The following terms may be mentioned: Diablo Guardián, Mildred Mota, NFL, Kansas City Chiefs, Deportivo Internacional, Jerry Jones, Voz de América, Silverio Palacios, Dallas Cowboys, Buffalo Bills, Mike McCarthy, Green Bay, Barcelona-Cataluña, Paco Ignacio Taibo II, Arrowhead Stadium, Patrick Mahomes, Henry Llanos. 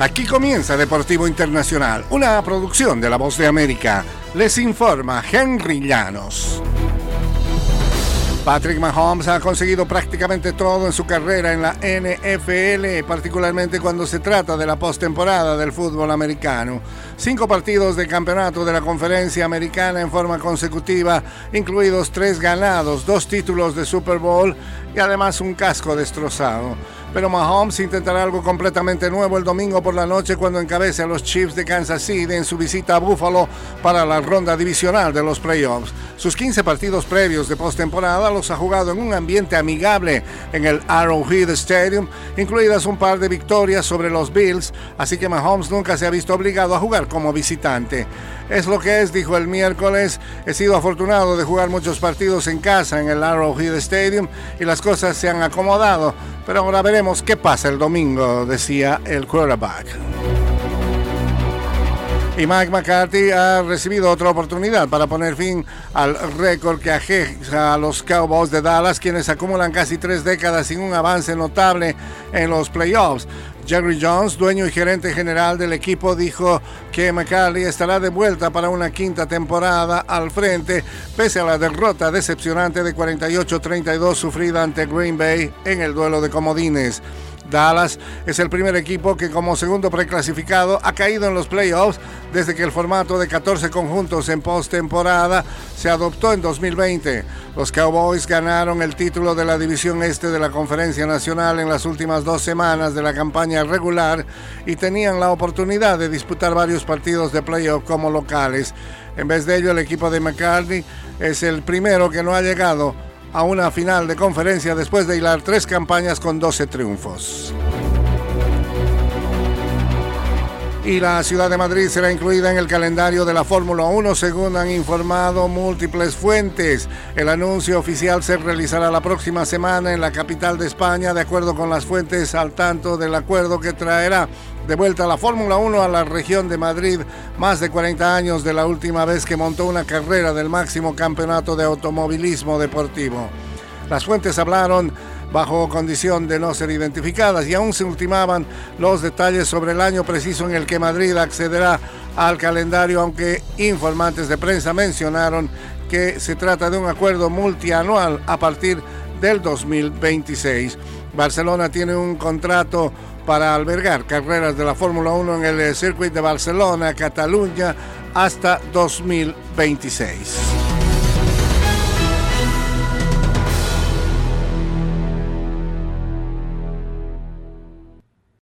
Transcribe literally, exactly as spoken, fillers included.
Aquí comienza Deportivo Internacional, una producción de La Voz de América. Les informa Henry Llanos. Patrick Mahomes ha conseguido prácticamente todo en su carrera en la N F L, particularmente cuando se trata de la postemporada del fútbol americano. Cinco partidos de campeonato de la Conferencia Americana en forma consecutiva, incluidos tres ganados, dos títulos de Super Bowl y además un casco destrozado. Pero Mahomes intentará algo completamente nuevo el domingo por la noche cuando encabece a los Chiefs de Kansas City en su visita a Buffalo para la ronda divisional de los playoffs. Sus quince partidos previos de postemporada los ha jugado en un ambiente amigable en el Arrowhead Stadium, incluidas un par de victorias sobre los Bills, así que Mahomes nunca se ha visto obligado a jugar como visitante. Es lo que es, dijo el miércoles. He sido afortunado de jugar muchos partidos en casa en el Arrowhead Stadium y las cosas se han acomodado, pero ahora veremos qué pasa el domingo, decía el quarterback. Y Mike McCarthy ha recibido otra oportunidad para poner fin al récord que aqueja a los Cowboys de Dallas, quienes acumulan casi tres décadas sin un avance notable en los playoffs. Jerry Jones, dueño y gerente general del equipo, dijo que McCarthy estará de vuelta para una quinta temporada al frente, pese a la derrota decepcionante de cuarenta y ocho a treinta y dos sufrida ante Green Bay en el duelo de comodines. Dallas es el primer equipo que, como segundo preclasificado, ha caído en los playoffs desde que el formato de catorce conjuntos en postemporada se adoptó en dos mil veinte. Los Cowboys ganaron el título de la División Este de la Conferencia Nacional en las últimas dos semanas de la campaña regular y tenían la oportunidad de disputar varios partidos de playoff como locales. En vez de ello, el equipo de McCarthy es el primero que no ha llegado a una final de conferencia después de hilar tres campañas con doce triunfos. Y la ciudad de Madrid será incluida en el calendario de la Fórmula uno, según han informado múltiples fuentes. El anuncio oficial se realizará la próxima semana en la capital de España, de acuerdo con las fuentes al tanto del acuerdo que traerá de vuelta a la Fórmula uno a la región de Madrid, más de cuarenta años de la última vez que montó una carrera del máximo campeonato de automovilismo deportivo. Las fuentes hablaron bajo condición de no ser identificadas y aún se ultimaban los detalles sobre el año preciso en el que Madrid accederá al calendario, aunque informantes de prensa mencionaron que se trata de un acuerdo multianual a partir del dos mil veintiséis. Barcelona tiene un contrato para albergar carreras de la Fórmula uno en el circuito de Barcelona-Cataluña hasta dos mil veintiséis.